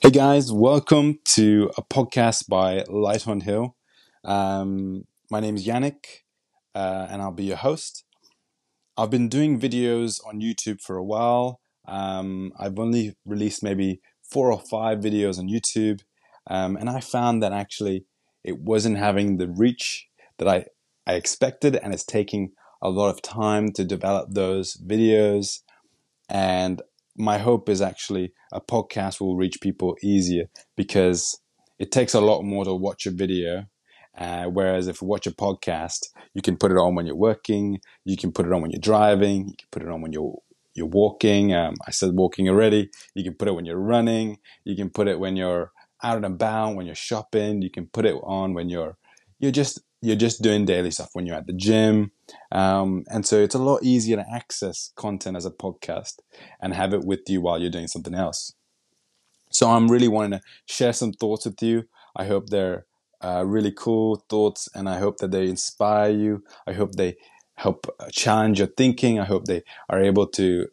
Hey guys, welcome to a podcast by Light on Hill. My name is Yannick, and I'll be your host. I've been doing videos on YouTube for a while. I've only released maybe 4 or 5 videos on YouTube, and I found that actually it wasn't having the reach that I expected, and it's taking a lot of time to develop those videos. And my hope is actually a podcast will reach people easier, because it takes a lot more to watch a video. Whereas if you watch a podcast, you can put it on when you're working, you can put it on when you're driving, you can put it on when you're walking. I said walking already. You can put it when you're running. You can put it when you're out and about, when you're shopping. You can put it on when you're just doing daily stuff, when you're at the gym. And so it's a lot easier to access content as a podcast and have it with you while you're doing something else. So I'm really wanting to share some thoughts with you. I hope they're really cool thoughts, and I hope that they inspire you. I hope they help challenge your thinking. I hope they are able to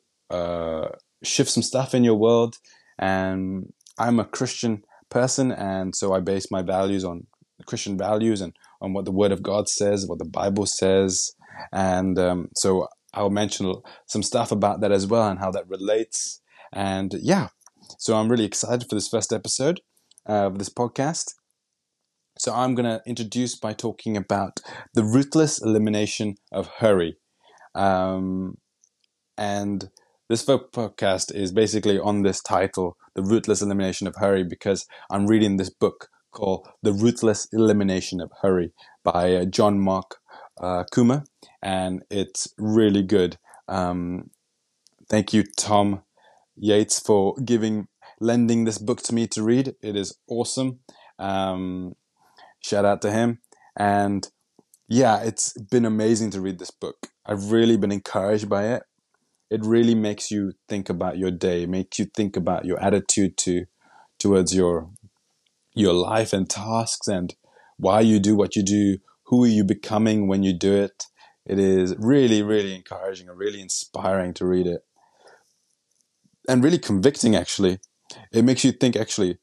shift some stuff in your world. And I'm a Christian person, and so I base my values on Christian values and on what the Word of God says, what the Bible says. And so I'll mention some stuff about that as well and how that relates. And yeah, so I'm really excited for this first episode of this podcast. So I'm going to introduce by talking about the ruthless elimination of hurry. And this podcast is basically on this title, The Ruthless Elimination of Hurry, because I'm reading this book called The Ruthless Elimination of Hurry by John Mark Comer, and it's really good. Thank you, Tom Yates, for lending this book to me to read. It is awesome. Shout out to him. And yeah, it's been amazing to read this book. I've really been encouraged by it. It really makes you think about your day, makes you think about your attitude towards your life and tasks, and why you do what you do, who are you becoming when you do it. It is really, really encouraging and really inspiring to read it, and really convicting actually. It makes you think, actually,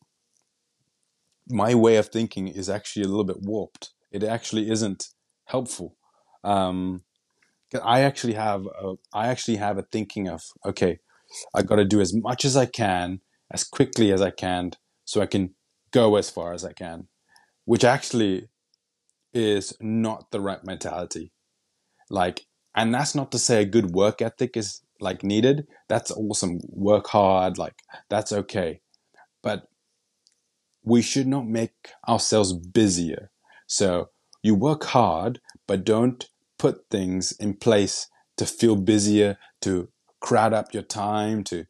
my way of thinking is actually a little bit warped. It actually isn't helpful. I actually have a thinking of, okay, I got to do as much as I can, as quickly as I can, so I can go as far as I can, which actually is not the right mentality. And that's not to say a good work ethic is needed. That's awesome. Work hard. That's okay. But we should not make ourselves busier. So you work hard, but don't put things in place to feel busier, to crowd up your time, to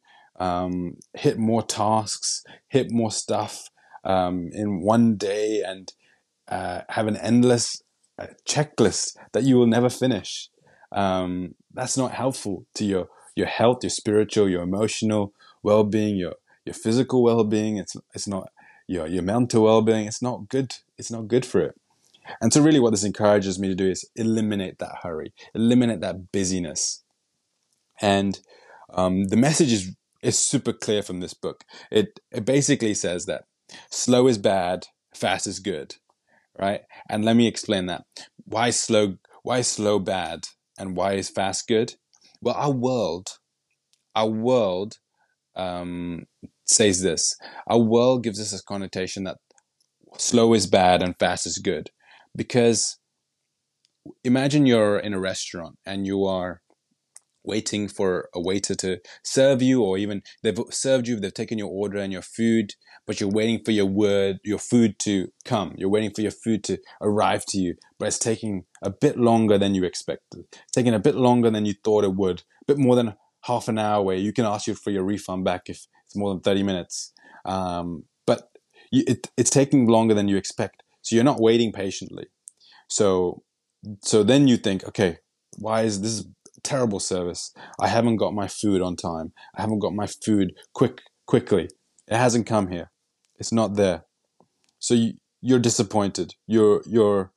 hit more tasks, hit more stuff, in one day, and have an endless checklist that you will never finish. That's not helpful to your health, your spiritual, your emotional well-being, your physical well-being. It's not your mental well-being. It's not good. It's not good for it. And so really what this encourages me to do is eliminate that hurry, eliminate that busyness. And the message is super clear from this book. It basically says that slow is bad, fast is good, right? And let me explain that. Why is slow bad, and why is fast good? Well, our world says this. Our world gives us this connotation that slow is bad and fast is good, because imagine you're in a restaurant and you are waiting for a waiter to serve you, or even they've served you, they've taken your order and your food, but you're waiting for your food to come. You're waiting for your food to arrive to you, but it's taking a bit longer than you expected. It's taking a bit longer than you thought it would, a bit more than half an hour away. You can ask for your refund back if it's more than 30 minutes. But it's taking longer than you expect. So you're not waiting patiently. So then you think, okay, why is this terrible service? I haven't got my food on time. I haven't got my food quickly. It hasn't come here. It's not there. So you're disappointed. You're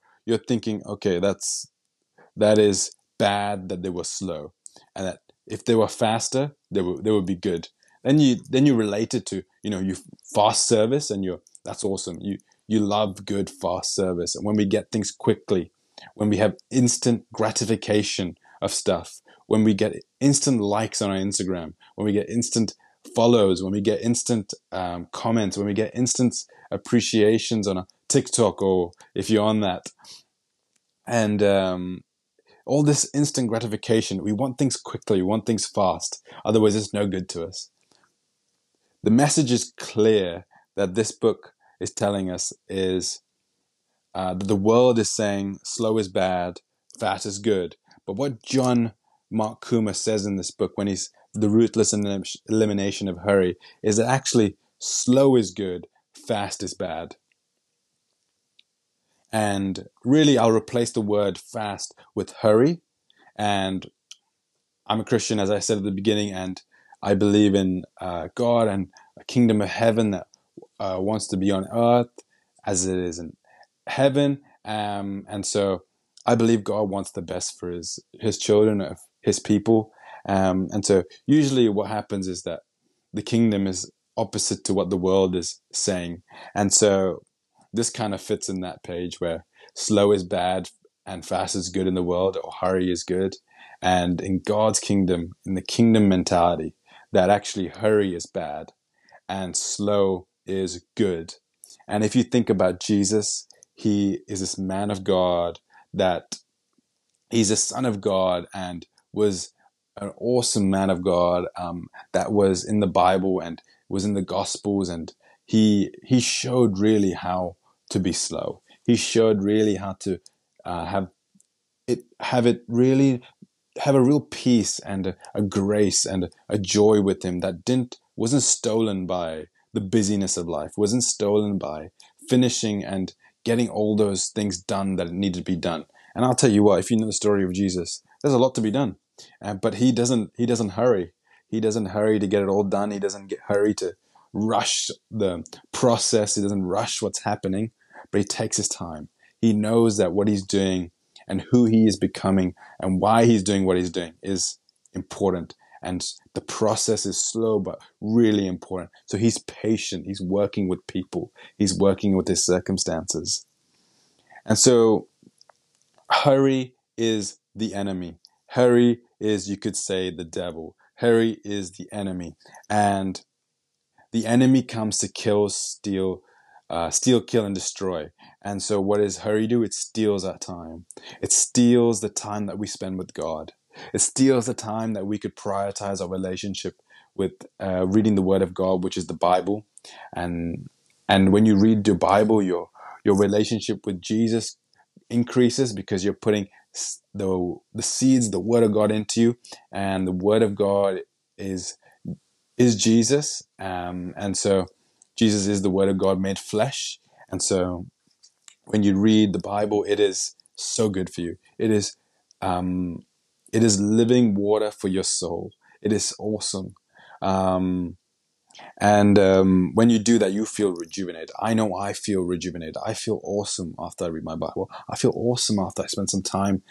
thinking, okay, that is bad that they were slow, and that if they were faster, they would be good. Then you relate it to, you know, you fast service, and that's awesome. You love good fast service, and when we get things quickly, when we have instant gratification of stuff, when we get instant likes on our Instagram, when we get instant follows, when we get instant comments, when we get instant appreciations on a TikTok, or if you're on that, and all this instant gratification, we want things quickly, we want things fast, otherwise it's no good to us. The message is clear that this book is telling us is that the world is saying slow is bad, fat is good. But what John Mark Comer says in this book, when he's The Ruthless Elimination of Hurry, is that actually slow is good, fast is bad. And really, I'll replace the word fast with hurry. And I'm a Christian, as I said at the beginning, and I believe in God and a kingdom of heaven that wants to be on earth as it is in heaven. And so I believe God wants the best for his children, his people. And so usually what happens is that the kingdom is opposite to what the world is saying. And so this kind of fits in that page where slow is bad and fast is good in the world, or hurry is good. And in God's kingdom, in the kingdom mentality, that actually hurry is bad and slow is good. And if you think about Jesus, he is this man of God, that he's a son of God and was an awesome man of God that was in the Bible and was in the Gospels, and he showed really how to be slow. He showed really how to have a real peace and a grace and a joy with him that wasn't stolen by the busyness of life, wasn't stolen by finishing and getting all those things done that needed to be done. And I'll tell you what, if you know the story of Jesus, there's a lot to be done. But he doesn't hurry. He doesn't hurry to get it all done. He doesn't hurry to rush the process. He doesn't rush what's happening, but he takes his time. He knows that what he's doing and who he is becoming and why he's doing what he's doing is important. And the process is slow, but really important. So he's patient. He's working with people. He's working with his circumstances. And so hurry is the enemy. Hurry is, you could say, the devil. Hurry is the enemy. And the enemy comes to kill, steal, kill, and destroy. And so what does hurry do? It steals our time. It steals the time that we spend with God. It steals the time that we could prioritize our relationship with reading the Word of God, which is the Bible. And when you read your Bible, your relationship with Jesus increases because you're putting the seeds, the Word of God, into you. And the Word of God is Jesus. And so Jesus is the Word of God made flesh. And so when you read the Bible, it is so good for you. It is living water for your soul. It is awesome. When you do that, you feel rejuvenated. I know I feel rejuvenated. I feel awesome after I read my Bible. I feel awesome after I spend some time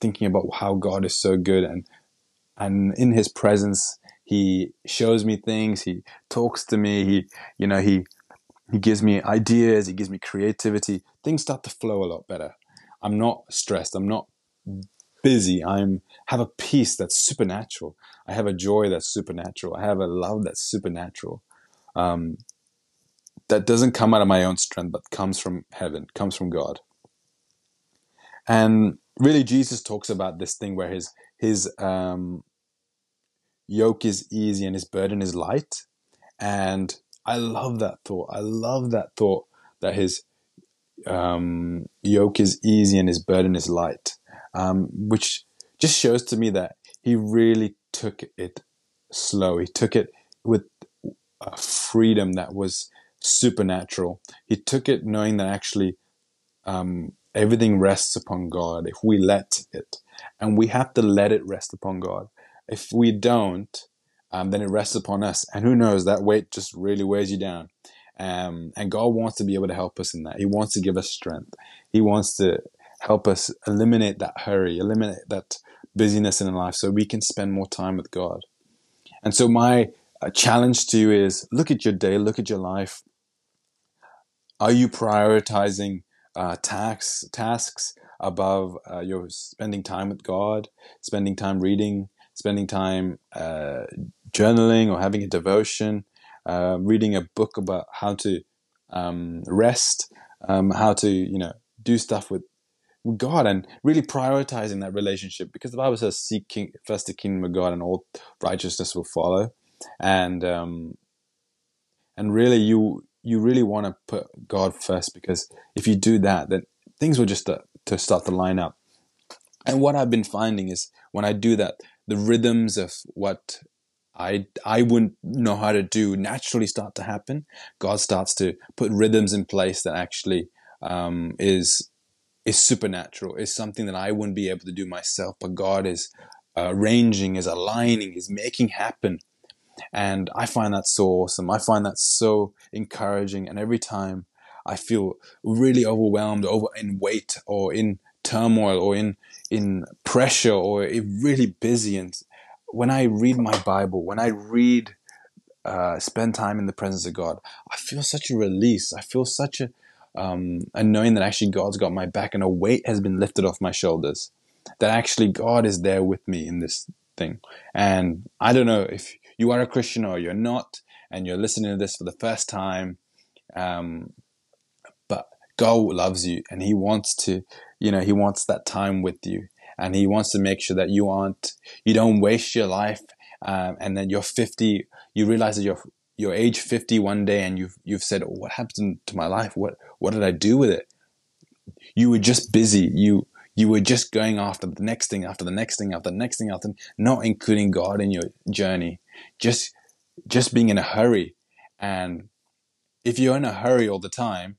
thinking about how God is so good. And in his presence, he shows me things. He talks to me. He gives me ideas. He gives me creativity. Things start to flow a lot better. I'm not stressed. I'm not busy. I have a peace that's supernatural. I have a joy that's supernatural. I have a love that's supernatural. That doesn't come out of my own strength, but comes from heaven, comes from God. And really, Jesus talks about this thing where his yoke is easy and his burden is light. And I love that thought. I love that thought that his yoke is easy and his burden is light. Which just shows to me that he really took it slow. He took it with a freedom that was supernatural. He took it knowing that actually everything rests upon God if we let it. And we have to let it rest upon God. If we don't, then it rests upon us. And who knows, that weight just really wears you down. And God wants to be able to help us in that. He wants to give us strength. He wants to help us eliminate that hurry, eliminate that busyness in life so we can spend more time with God. And so my challenge to you is, look at your day, look at your life. Are you prioritizing tasks above your spending time with God, spending time reading, spending time journaling or having a devotion, reading a book about how to rest, how to do stuff with God, and really prioritizing that relationship? Because the Bible says, seek first the kingdom of God and all righteousness will follow. And really you really want to put God first, because if you do that, then things will just start to line up. And what I've been finding is when I do that, the rhythms of what I wouldn't know how to do naturally start to happen. God starts to put rhythms in place that actually is supernatural, is something that I wouldn't be able to do myself, but God is arranging, is aligning, is making happen. And I find that so awesome. I find that so encouraging. And every time I feel really overwhelmed, in weight or in turmoil or in pressure or really busy, and when I read my Bible, when I read, spend time in the presence of God, I feel such a release. I feel such a knowing that actually God's got my back and a weight has been lifted off my shoulders, that actually God is there with me in this thing. And I don't know if you are a Christian or you're not, and you're listening to this for the first time, but God loves you, and he wants to, he wants that time with you. And he wants to make sure that you don't waste your life, and then you're 50, you realize that you're age 50 one day, and you've said, oh, what happened to my life? What did I do with it? You were just busy. You were just going after the next thing, after the next thing, after the next thing, not including God in your journey, just being in a hurry. And if you're in a hurry all the time,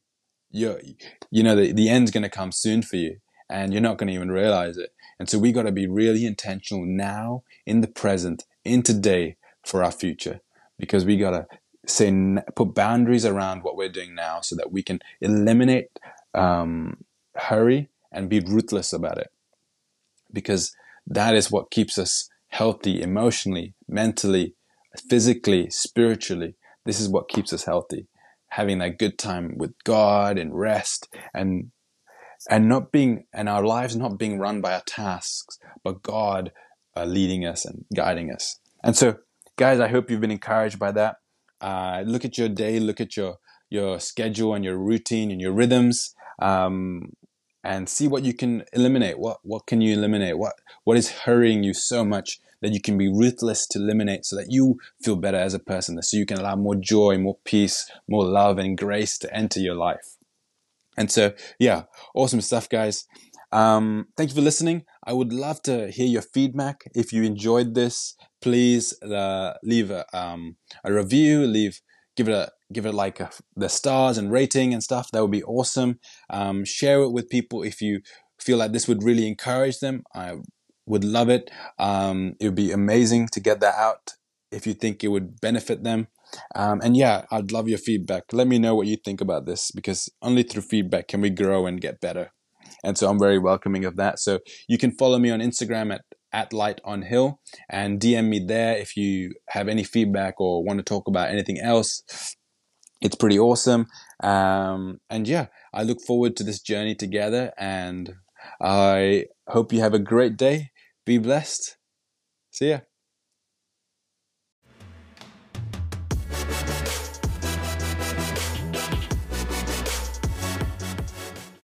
the end's going to come soon for you, and you're not going to even realize it. And so we got to be really intentional now, in the present, in today, for our future, because we got to put boundaries around what we're doing now, so that we can eliminate hurry and be ruthless about it. Because that is what keeps us healthy emotionally, mentally, physically, spiritually. This is what keeps us healthy, having that good time with God and rest, and our lives not being run by our tasks, but God leading us and guiding us. And so, guys, I hope you've been encouraged by that. Look at your day, look at your schedule and your routine and your rhythms, and see what you can eliminate. What can you eliminate? What is hurrying you so much that you can be ruthless to eliminate, so that you feel better as a person, so you can allow more joy, more peace, more love and grace to enter your life. And so, yeah, awesome stuff, guys. Thank you for listening. I would love to hear your feedback. If you enjoyed this, please leave a review, give it like the stars and rating and stuff. That would be awesome. Share it with people if you feel like this would really encourage them. I would love it. It would be amazing to get that out if you think it would benefit them. And yeah, I'd love your feedback. Let me know what you think about this, because only through feedback can we grow and get better. And so I'm very welcoming of that. So you can follow me on Instagram at Light on Hill, and DM me there if you have any feedback or want to talk about anything else. It's pretty awesome. And yeah, I look forward to this journey together, and I hope you have a great day. Be blessed. See ya.